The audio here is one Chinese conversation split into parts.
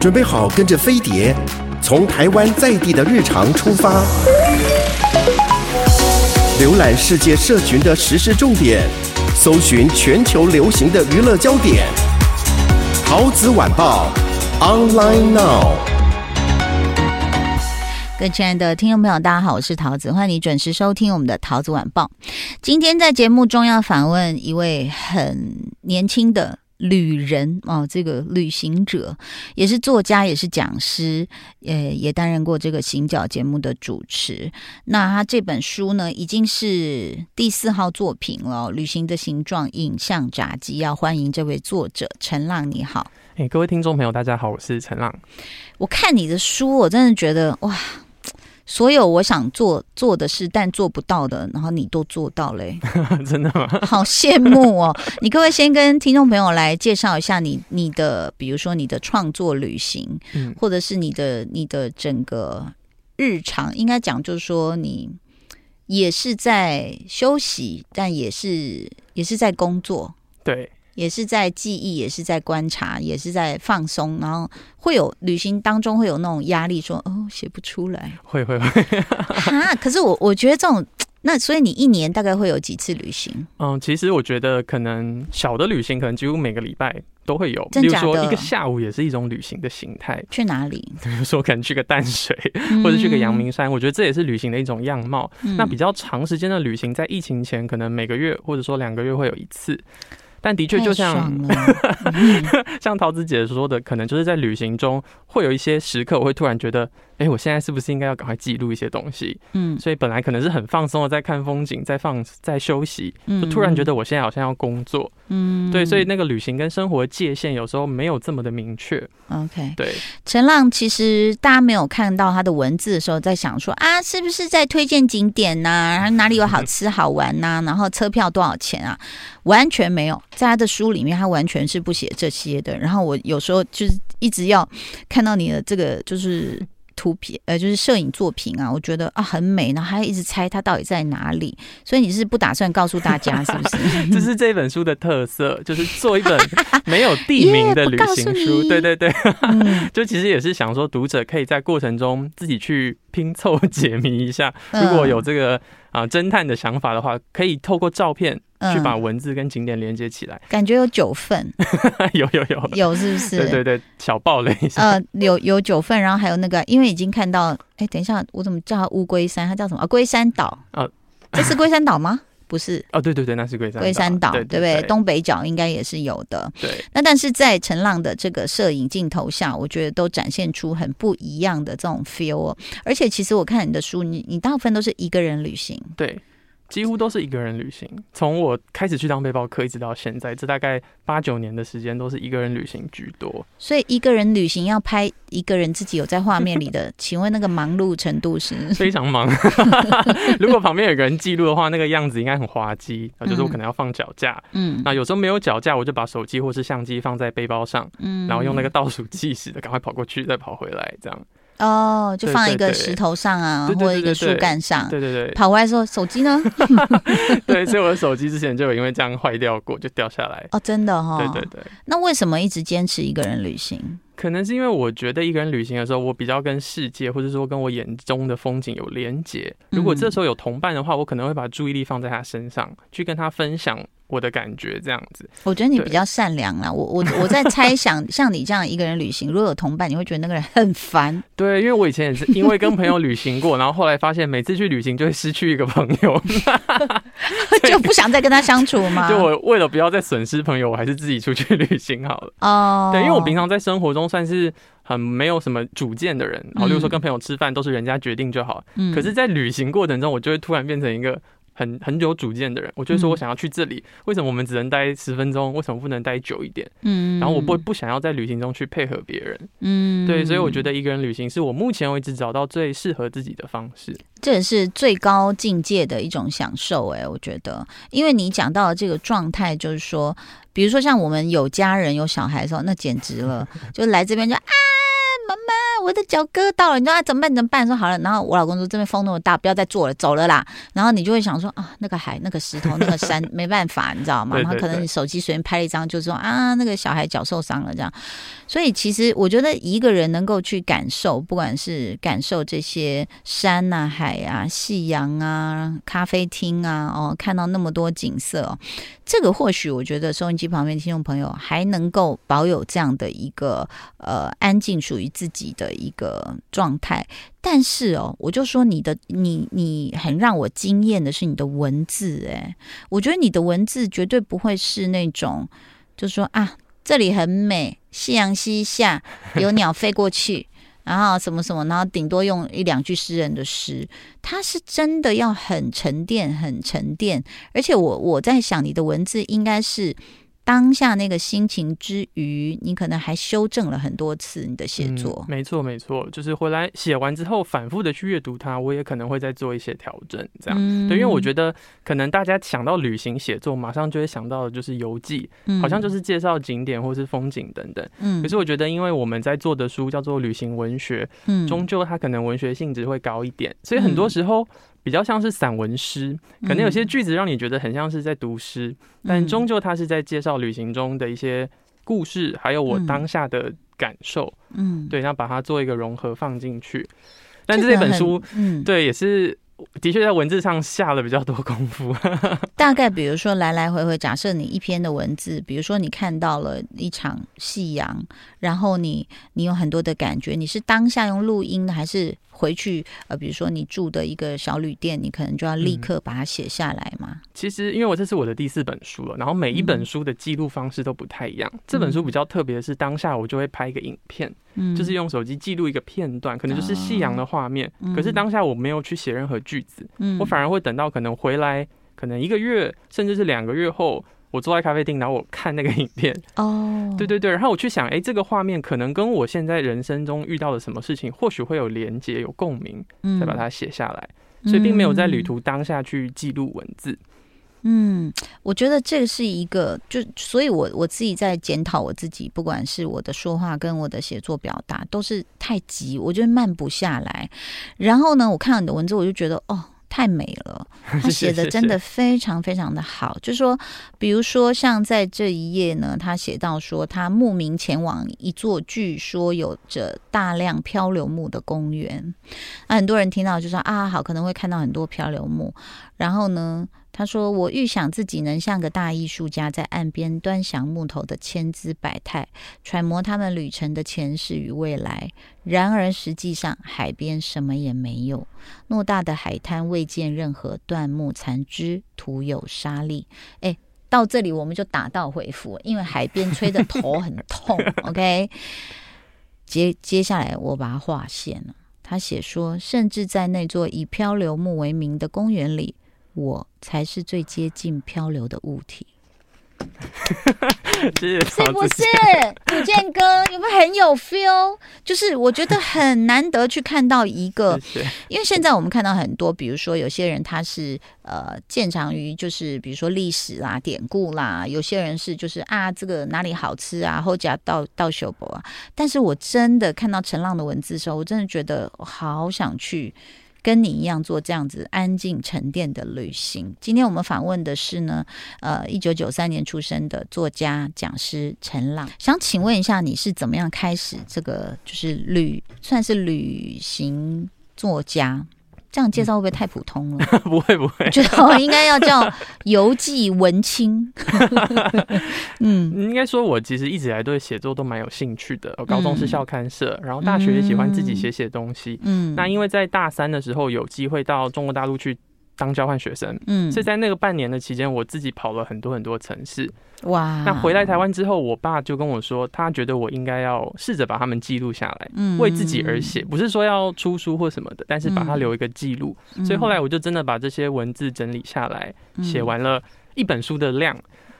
准备好跟着飞碟，从台湾在地的日常出发，浏览世界社群的时事重点，搜寻全球流行的娱乐焦点。陶子晚报 Online Now。各位亲爱的听众朋友，大家好，我是陶子，欢迎你准时收听我们的陶子晚报。今天在节目中要访问一位很年轻的旅人哦，这个旅行者也是作家，也是讲师，也担任过这个行脚节目的主持。那他这本书呢，已经是第4号作品了，《旅行的形状：影像札记》。要欢迎这位作者陈浪，你好。各位听众朋友，大家好，我是陈浪。我看你的书，我真的觉得哇。所有我想做的事但做不到的，然后你都做到了真的吗？好羡慕哦你可不可以先跟听众朋友来介绍一下你的，比如说你的创作旅行，或者是你的整个日常，应该讲就是说你也是在休息，但也是在工作，对，也是在记忆，也是在观察，也是在放松，然后会有旅行当中会有那种压力说，哦，写不出来，会哈可是我觉得这种，那所以你一年大概会有几次旅行？其实我觉得可能小的旅行可能几乎每个礼拜都会有，比如说一个下午也是一种旅行的形态。去哪里？比如说可能去个淡水，或者去个阳明山，我觉得这也是旅行的一种样貌。那比较长时间的旅行，在疫情前可能每个月或者说2个月会有一次。但的确就像陶子姐说的，可能就是在旅行中会有一些时刻，我会突然觉得，我现在是不是应该要赶快记录一些东西？所以本来可能是很放松的，在看风景，在休息，就突然觉得我现在好像要工作，对，所以那个旅行跟生活的界限有时候没有这么的明确。OK， 对，陈浪其实大家没有看到他的文字的时候，在想说啊，是不是在推荐景点呐？然后哪里有好吃好玩呐？然后车票多少钱啊？完全没有，在他的书里面，他完全是不写这些的。然后我有时候就是一直要看到你的这个就是。图片就是摄影作品啊，我觉得啊很美，然后还一直猜它到底在哪里，所以你是不打算告诉大家是不是？这是这本书的特色，就是做一本没有地名的旅行书，对对对，就其实也是想说读者可以在过程中自己去拼凑解谜一下，如果有这个侦探的想法的话，可以透过照片。去把文字跟景点连接起来，感觉有9份，有是不是？对对对，小爆了一下。有9份，然后还有那个，因为已经看到，等一下，我怎么叫它乌龟山？它叫什么？龟山岛。这是龟山岛吗？不是。对对对，那是龟山岛，对不对？东北角应该也是有的。对。那但是在陈浪的这个摄影镜头下，我觉得都展现出很不一样的这种 feel 哦。而且其实我看你的书，你大部分都是一个人旅行。对。几乎都是一个人旅行，从我开始去当背包客一直到现在，这大概8、9年的时间都是一个人旅行居多。所以一个人旅行要拍一个人自己有在画面里的，请问那个忙碌程度是？非常忙。如果旁边有个人记录的话，那个样子应该很滑稽。就是我可能要放脚架，那有时候没有脚架，我就把手机或是相机放在背包上，然后用那个倒数计时的，赶快跑过去再跑回来，这样。就放一个石头上啊，对对对对，或者一个树干上，对对 对, 对，跑回来说手机呢？对，所以我的手机之前就有因为这样坏掉过，就掉下来。真的哈、哦。对对对。那为什么一直坚持一个人旅行？可能是因为我觉得一个人旅行的时候，我比较跟世界，或者说跟我眼中的风景有连结。如果这时候有同伴的话，我可能会把注意力放在他身上，去跟他分享。我的感觉这样子，我觉得你比较善良啦。我在猜想，像你这样一个人旅行，如果有同伴，你会觉得那个人很烦。对，因为我以前也是因为跟朋友旅行过，然后后来发现每次去旅行就会失去一个朋友，就不想再跟他相处吗？就我为了不要再损失朋友，我还是自己出去旅行好了。对，因为我平常在生活中算是。很没有什么主见的人，然后例如说跟朋友吃饭都是人家决定就好。可是，在旅行过程中，我就会突然变成一个很有主见的人。我就会说我想要去这里，为什么我们只能待10分钟？为什么不能待久一点？然后我不想要在旅行中去配合别人。对，所以我觉得一个人旅行是我目前为止找到最适合自己的方式。这也是最高境界的一种享受。我觉得，因为你讲到的这个状态，就是说，比如说像我们有家人有小孩的时候，那简直了，就来这边就啊。妈妈，我的脚割到了，你知道、啊、怎么办？怎么办？说好了，然后我老公说这边风那么大，不要再做了，走了啦。然后你就会想说啊，那个海、那个石头、那个山，没办法，你知道吗？然后可能你手机随便拍了一张，就说啊，那个小孩脚受伤了这样。所以其实我觉得一个人能够去感受，不管是感受这些山啊、海啊、夕阳啊、咖啡厅啊，哦，看到那么多景色、哦，这个或许我觉得收音机旁边听众朋友还能够保有这样的一个安静属于自己的一个状态。但是哦，我就说你很让我惊艳的是你的文字，哎，我觉得你的文字绝对不会是那种就说啊这里很美，夕阳西下，有鸟飞过去。然后什么什么，然后顶多用一两句诗人的诗，它是真的要很沉淀，很沉淀。而且我在想，你的文字应该是当下那个心情之余，你可能还修正了很多次你的写作。没错没错，就是回来写完之后反复的去阅读它，我也可能会再做一些调整这样、对，因为我觉得可能大家想到旅行写作马上就会想到的就是游记、好像就是介绍景点或是风景等等、可是我觉得因为我们在做的书叫做旅行文学，终究它可能文学性质会高一点，所以很多时候比较像是散文诗，可能有些句子让你觉得很像是在读诗、但终究它是在介绍旅行中的一些故事，还有我当下的感受，对，那把它做一个融合放进去。但这本书、对，也是的确在文字上下了比较多功夫。大概比如说来回回，假设你一篇的文字，比如说你看到了一场夕阳，然后你有很多的感觉，你是当下用录音的，还是回去比如说你住的一个小旅店，你可能就要立刻把它写下来嘛、其实因为这是我的第4本书了，然后每一本书的记录方式都不太一样、这本书比较特别的是当下我就会拍一个影片，就是用手机记录一个片段，可能就是夕阳的画面、可是当下我没有去写任何句子、我反而会等到可能回来可能1个月甚至是2个月后，我坐在咖啡厅，然后我看那个影片。对对对，然后我去想，哎，这个画面可能跟我现在人生中遇到的什么事情，或许会有连结、有共鸣，再把它写下来。所以并没有在旅途当下去记录文字。我觉得这是一个，就所以我自己在检讨我自己，不管是我的说话跟我的写作表达，都是太急，我觉得慢不下来。然后呢，我看到你的文字，我就觉得哦，太美了，他写的真的非常非常的好。就是说，比如说像在这一页呢，他写到说他慕名前往一座据说有着大量漂流木的公园。那很多人听到就说啊，好，可能会看到很多漂流木。然后呢，他说我预想自己能像个大艺术家，在岸边端详木头的千姿百态，揣摩他们旅程的前世与未来。然而实际上海边什么也没有，偌大的海滩未见任何断木残枝，徒有沙砾。到这里我们就打道回府，因为海边吹得头很痛。OK， 接下来我把它划线了。他写说，甚至在那座以漂流木为名的公园里，我才是最接近漂流的物体。是不是古建哥有没有很有 feel？ 就是我觉得很难得去看到一个，因为现在我们看到很多，比如说有些人他是鉴赏于就是比如说历史啦、典故啦，有些人是就是啊这个哪里好吃啊，后加到修博啊。但是我真的看到陈浪的文字的时候，我真的觉得我好想去跟你一样做这样子安静沉淀的旅行。今天我们访问的是呢，1993年出生的作家讲师陈浪。想请问一下，你是怎么样开始这个就是算是旅行作家？这样介绍会不会太普通了？不会不会，觉得我应该要叫游记文青。应该说我其实一直来对写作都蛮有兴趣的。高中是校刊社，然后大学也喜欢自己写东西。那因为在大3的时候有机会到中国大陆去当交换学生，所以在那个半年的期间，我自己跑了很多很多城市。哇！那回来台湾之后，我爸就跟我说，他觉得我应该要试着把他们记录下来，为自己而写，不是说要出书或什么的，但是把它留一个记录。所以后来我就真的把这些文字整理下来，写完了1本书的量。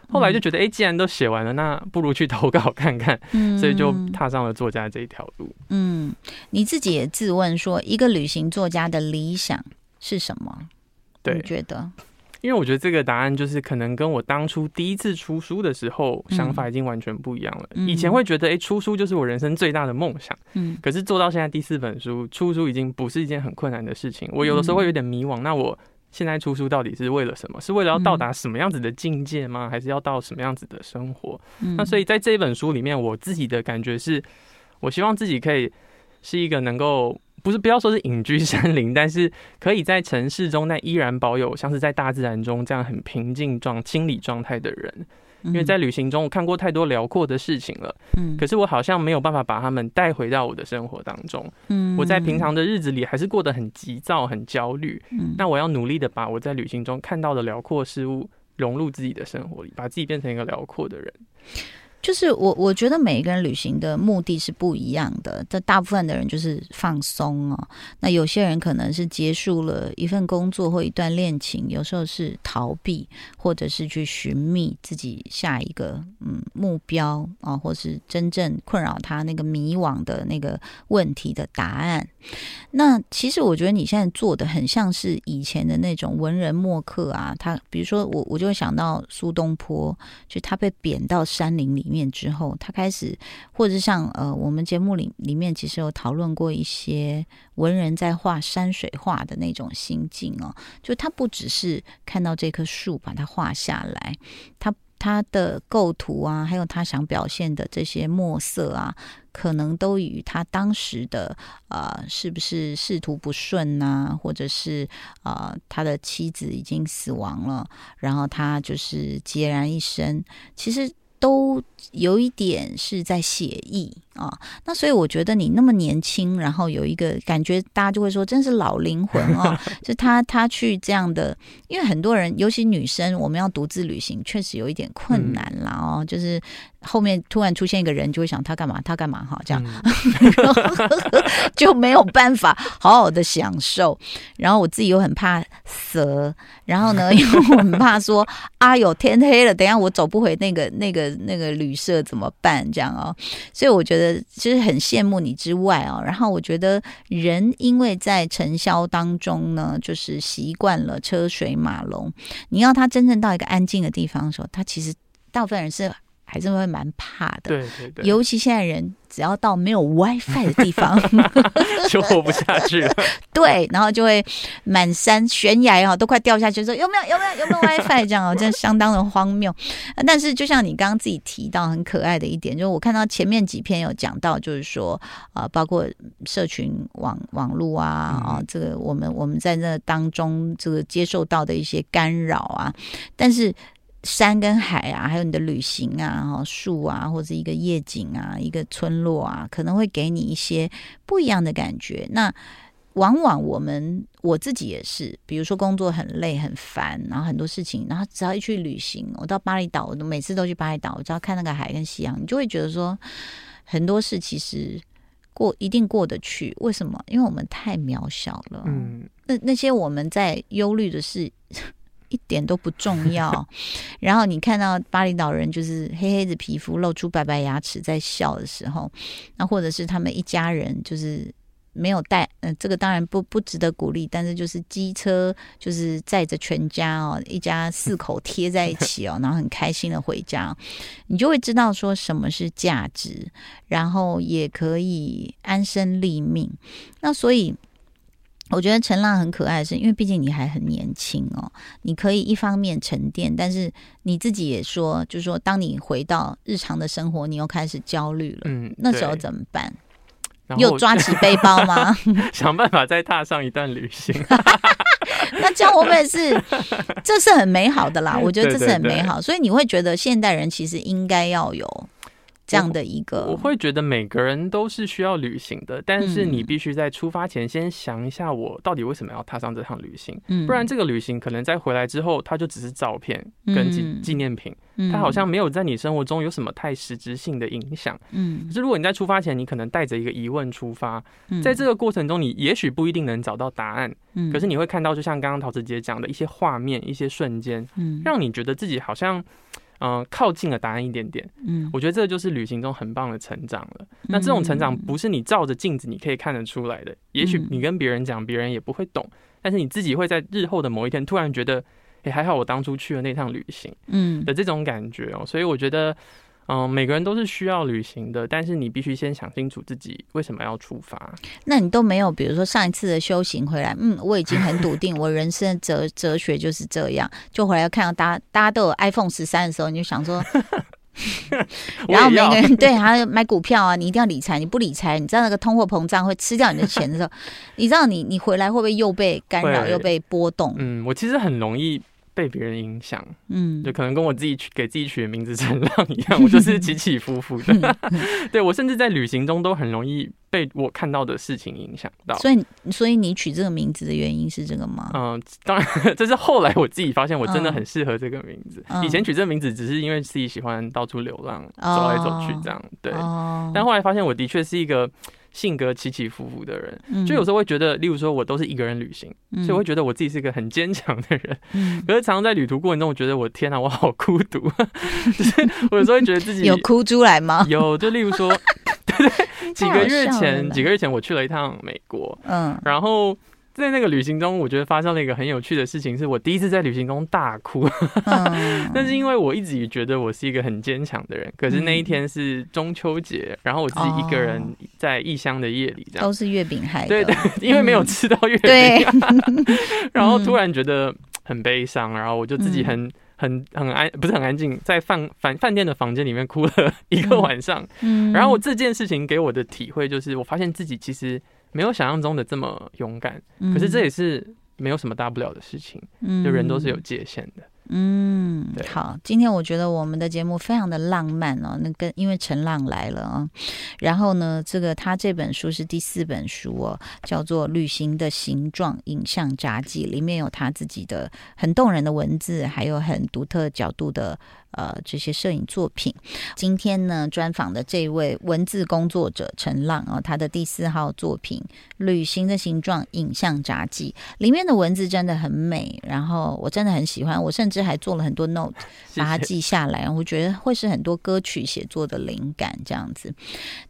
后来就觉得，既然都写完了，那不如去投稿看看，所以就踏上了作家这一条路。你自己也自问说，一个旅行作家的理想是什么？对，你觉得因为我觉得这个答案就是可能跟我当初第一次出书的时候想法已经完全不一样了。以前会觉得出书就是我人生最大的梦想，可是做到现在第4本书，出书已经不是一件很困难的事情。我有的时候会有点迷惘，那我现在出书到底是为了什么？是为了要到达什么样子的境界吗？还是要到什么样子的生活？那所以在这一本书里面，我自己的感觉是，我希望自己可以是一个能够，不是不要说是隐居山林，但是可以在城市中，但依然保有像是在大自然中这样很平静清理状态的人。因为在旅行中我看过太多辽阔的事情了，可是我好像没有办法把他们带回到我的生活当中。我在平常的日子里还是过得很急躁很焦虑，那我要努力的把我在旅行中看到的辽阔事物融入自己的生活里，把自己变成一个辽阔的人。就是我觉得每个人旅行的目的是不一样的，这大部分的人就是放松哦，那有些人可能是结束了一份工作或一段恋情，有时候是逃避，或者是去寻觅自己下一个目标啊，或是真正困扰他那个迷惘的那个问题的答案。那其实我觉得你现在做的很像是以前的那种文人墨客啊，他比如说我就会想到苏东坡，就他被贬到山林里面之后，他开始或者像我们节目里面其实有讨论过一些文人在画山水画的那种心境哦，就他不只是看到这棵树把它画下来，他的构图啊，还有他想表现的这些墨色啊，可能都与他当时的是不是仕途不顺啊，或者是他的妻子已经死亡了，然后他就是孑然一身，其实都有一点是在写意啊。那所以我觉得你那么年轻，然后有一个感觉，大家就会说真是老灵魂哦。就他去这样的，因为很多人，尤其女生，我们要独自旅行，确实有一点困难啦哦。就是后面突然出现一个人，就会想他干嘛哈，这样就没有办法好好的享受。然后我自己又很怕蛇，然后呢，因为我很怕说啊，有天黑了，等一下我走不回那个旅社怎么办？这样哦，所以我觉得就是很羡慕你之外哦，然后我觉得人因为在尘嚣当中呢，就是习惯了车水马龙，你要他真正到一个安静的地方的时候，他其实大部分人是还是会蛮怕的。对对对，尤其现在人只要到没有 WiFi 的地方就活不下去了。对，然后就会满山悬崖都快掉下去，说有没有 WiFi 这样哦，真的相当的荒谬。但是就像你刚刚自己提到很可爱的一点，就是我看到前面几篇有讲到，就是说包括社群网路啊，这个我们在那当中这个接受到的一些干扰啊，但是山跟海啊，还有你的旅行啊，树啊，或者一个夜景啊，一个村落啊，可能会给你一些不一样的感觉。那往往我自己也是，比如说工作很累很烦，然后很多事情，然后只要一去旅行，我到巴厘岛，我每次都去巴厘岛，我只要看那个海跟夕阳，你就会觉得说很多事其实一定过得去。为什么？因为我们太渺小了。那些我们在忧虑的事一点都不重要。然后你看到巴厘岛人就是黑黑的皮肤露出白白牙齿在笑的时候，那或者是他们一家人就是没有带这个当然不值得鼓励，但是就是机车就是载着全家哦，一家4口贴在一起哦，然后很开心的回家，你就会知道说什么是价值，然后也可以安身立命。那所以我觉得陈浪很可爱的是，因为毕竟你还很年轻哦，你可以一方面沉淀，但是你自己也说，就是说当你回到日常的生活，你又开始焦虑了，那时候怎么办？又抓起背包吗？想办法再踏上一段旅行。那这样我们也是，这是很美好的啦，我觉得这是很美好。对对对，所以你会觉得现代人其实应该要有这样的一个，我会觉得每个人都是需要旅行的，但是你必须在出发前先想一下，我到底为什么要踏上这趟旅行？不然这个旅行可能在回来之后，它就只是照片跟纪念品，它好像没有在你生活中有什么太实质性的影响。可是如果你在出发前，你可能带着一个疑问出发，在这个过程中，你也许不一定能找到答案，可是你会看到，就像刚刚陶子姐讲的一些画面、一些瞬间，让你觉得自己好像靠近了答案一点点。我觉得这就是旅行中很棒的成长了。那这种成长不是你照着镜子你可以看得出来的，也许你跟别人讲别人也不会懂，但是你自己会在日后的某一天突然觉得，欸，还好我当初去了那趟旅行，嗯的这种感觉哦。所以我觉得，每个人都是需要旅行的，但是你必须先想清楚自己为什么要出发。那你都没有，比如说上一次的修行回来，我已经很笃定，我人生的 哲学就是这样。就回来看到大家都有 iPhone 13的时候，你就想说。然后每个人对，还有买股票啊，你一定要理财，你不理财，你知道那个通货膨胀会吃掉你的钱的时候，你知道你回来会不会又被干扰，又被波动？嗯，我其实很容易被别人影响，嗯，就可能跟我自己给自己取的名字陈浪一样，我就是起起伏伏的。对，我甚至在旅行中都很容易被我看到的事情影响到。所以你取这个名字的原因是这个吗？当然，这是后来我自己发现我真的很适合这个名字。以前取这个名字只是因为自己喜欢到处流浪，走来走去这样。对，但后来发现我的确是一个性格起起伏伏的人，就有时候会觉得，例如说我都是一个人旅行，所以我会觉得我自己是一个很坚强的人。可是常常在旅途过程中，我觉得我天啊，我好孤独。就是我有时候会觉得自己有哭出来吗？有，就例如说，对，几个月前我去了一趟美国，然后在那个旅行中，我觉得发生了一个很有趣的事情，是我第一次在旅行中大哭。但是因为我一直觉得我是一个很坚强的人，可是那一天是中秋节，然后我自己一个人在异乡的夜里这样，都是月饼海的，对对，因为没有吃到月饼，然后突然觉得很悲伤，然后我就自己不是很安静，在饭店的房间里面哭了一个晚上。然后我这件事情给我的体会就是，我发现自己其实没有想象中的这么勇敢，可是这也是没有什么大不了的事情，就人都是有界限的。好，今天我觉得我们的节目非常的浪漫哦，因为陈浪来了啊，然后呢，他这本书是第4本书哦，叫做《旅行的形状：影像札记》，里面有他自己的很动人的文字，还有很独特角度的这些摄影作品。今天呢，专访的这位文字工作者陈浪哦，他的第4号作品《旅行的形状：影像札记》里面的文字真的很美，然后我真的很喜欢，我甚至还做了很多 note 把它记下来，我觉得会是很多歌曲写作的灵感这样子。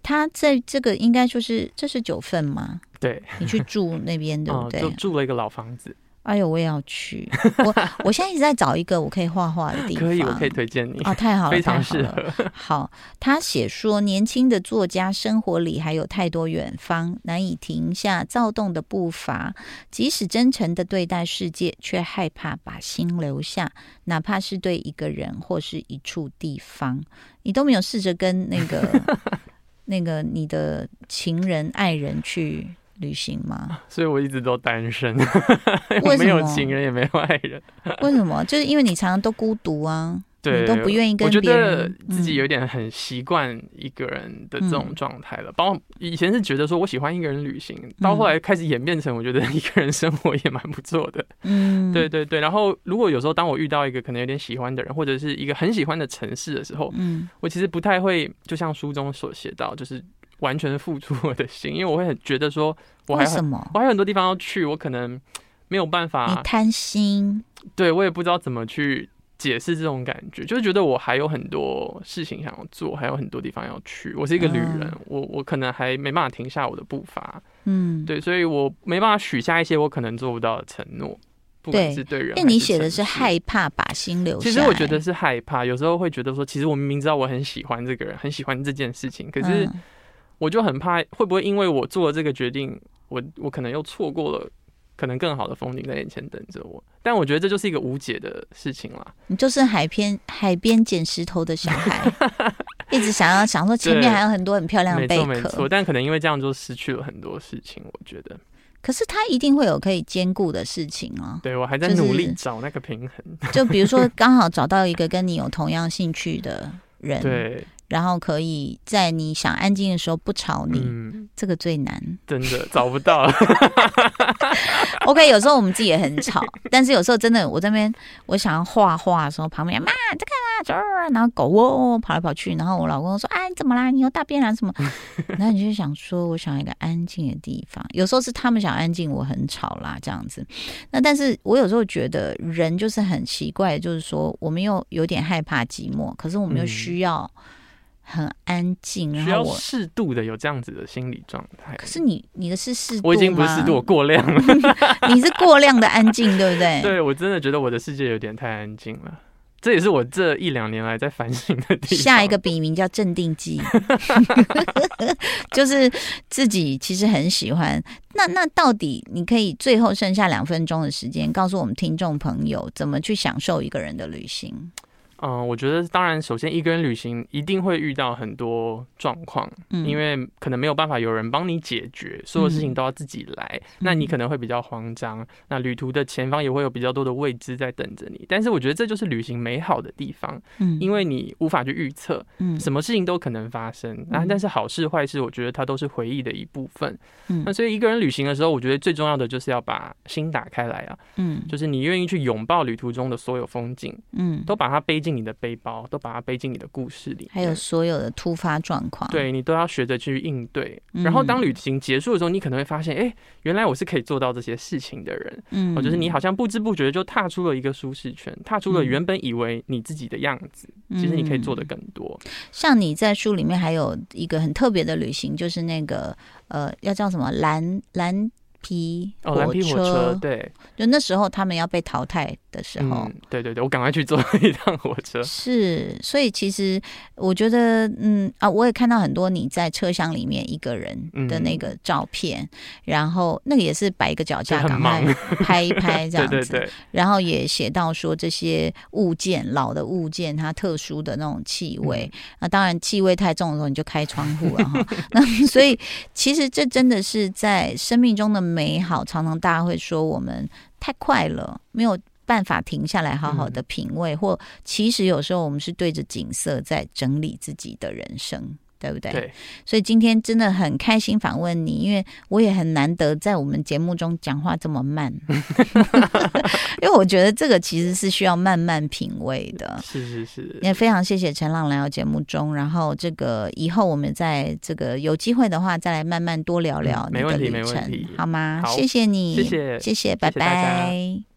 他在这个应该就是这是9份吗？对，你去住那边对不对？就住了一个老房子。哎呦，我也要去！我现在一直在找一个我可以画画的地方。可以，我可以推荐你。哦，太好了，非常适合。好，他写说，年轻的作家生活里还有太多远方，难以停下躁动的步伐。即使真诚的对待世界，却害怕把心留下，哪怕是对一个人或是一处地方。你都没有试着跟那个你的情人、爱人去旅行吗？所以我一直都单身，我没有情人也没有爱人。为什么？就是因为你常常都孤独啊，对，你都不愿意跟别人。我觉得自己有点很习惯一个人的这种状态了。包括以前是觉得说我喜欢一个人旅行，到后来开始演变成我觉得一个人生活也蛮不错的。对对对。然后如果有时候当我遇到一个可能有点喜欢的人，或者是一个很喜欢的城市的时候，我其实不太会，就像书中所写到，就是完全付出我的心，因为我会很觉得说我还有很多地方要去，我可能没有办法。你贪心。对，我也不知道怎么去解释这种感觉，就是觉得我还有很多事情想要做，还有很多地方要去，我是一个旅人，我可能还没办法停下我的步伐。对，所以我没办法许下一些我可能做不到的承诺，不管是对人。因为你写的是害怕把心留下。其实我觉得是害怕，有时候会觉得说，其实我明明知道我很喜欢这个人，很喜欢这件事情，可是我就很怕会不会因为我做了这个决定，我可能又错过了可能更好的风景在眼前等着我。但我觉得这就是一个无解的事情啦。你就是海边捡石头的小孩，一直想说前面还有很多很漂亮的贝壳。没错没错，但可能因为这样就失去了很多事情，我觉得。可是他一定会有可以兼顾的事情哦。对，我还在努力找那个平衡。就比如说刚好找到一个跟你有同样兴趣的人。对。然后可以在你想安静的时候不吵你，这个最难，真的找不到了。OK， 有时候我们自己也很吵，但是有时候真的我在那边我想要画画的时候，旁边妈你在干嘛？然后狗跑来跑去，然后我老公说：“哎，你怎么啦？你又大便啦什么？”然后你就想说：“我想一个安静的地方。”有时候是他们想安静，我很吵啦这样子。那但是我有时候觉得人就是很奇怪，就是说我们又有点害怕寂寞，可是我们又需要很安静，然后我需要适度的有这样子的心理状态。可是你的是适度吗？我已经不是适度，我过量了。你是过量的安静，对不对？对，我真的觉得我的世界有点太安静了。这也是我这一两年来在反省的地方。下一个笔名叫镇定剂，就是自己其实很喜欢。那到底你可以最后剩下2分钟的时间，告诉我们听众朋友怎么去享受一个人的旅行？我觉得当然，首先一个人旅行一定会遇到很多状况，因为可能没有办法有人帮你解决，所有事情都要自己来，那你可能会比较慌张，那旅途的前方也会有比较多的未知在等着你。但是我觉得这就是旅行美好的地方，因为你无法去预测，什么事情都可能发生，但是好事坏事，我觉得它都是回忆的一部分。那所以一个人旅行的时候，我觉得最重要的就是要把心打开来啊，就是你愿意去拥抱旅途中的所有风景，都把它背进你的背包，都把它背进你的故事里，还有所有的突发状况，对，你都要学着去应对。然后当旅行结束的时候，你可能会发现，原来我是可以做到这些事情的人。就是你好像不知不觉就踏出了一个舒适圈，踏出了原本以为你自己的样子，其实你可以做的更多。像你在书里面还有一个很特别的旅行，就是那个要叫什么蓝皮火车，对，就那时候他们要被淘汰的时候，对对对，我赶快去坐一趟火车。是，所以其实我觉得，我也看到很多你在车厢里面一个人的那个照片，然后那个也是摆一个脚架，赶快拍一拍这样子。对对对。然后也写到说这些物件，老的物件它特殊的那种气味，那当然气味太重的时候你就开窗户了哈。那所以其实这真的是在生命中的美好，常常大家会说我们太快了，没有办法停下来好好的品味，或其实有时候我们是对着景色在整理自己的人生，对不对？对。所以今天真的很开心访问你，因为我也很难得在我们节目中讲话这么慢，因为我觉得这个其实是需要慢慢品味的。是是是。也非常谢谢陈朗来到节目中，然后这个以后我们在这个有机会的话再来慢慢多聊聊你的旅程，好吗？谢谢你，谢谢，谢谢，拜拜。谢谢。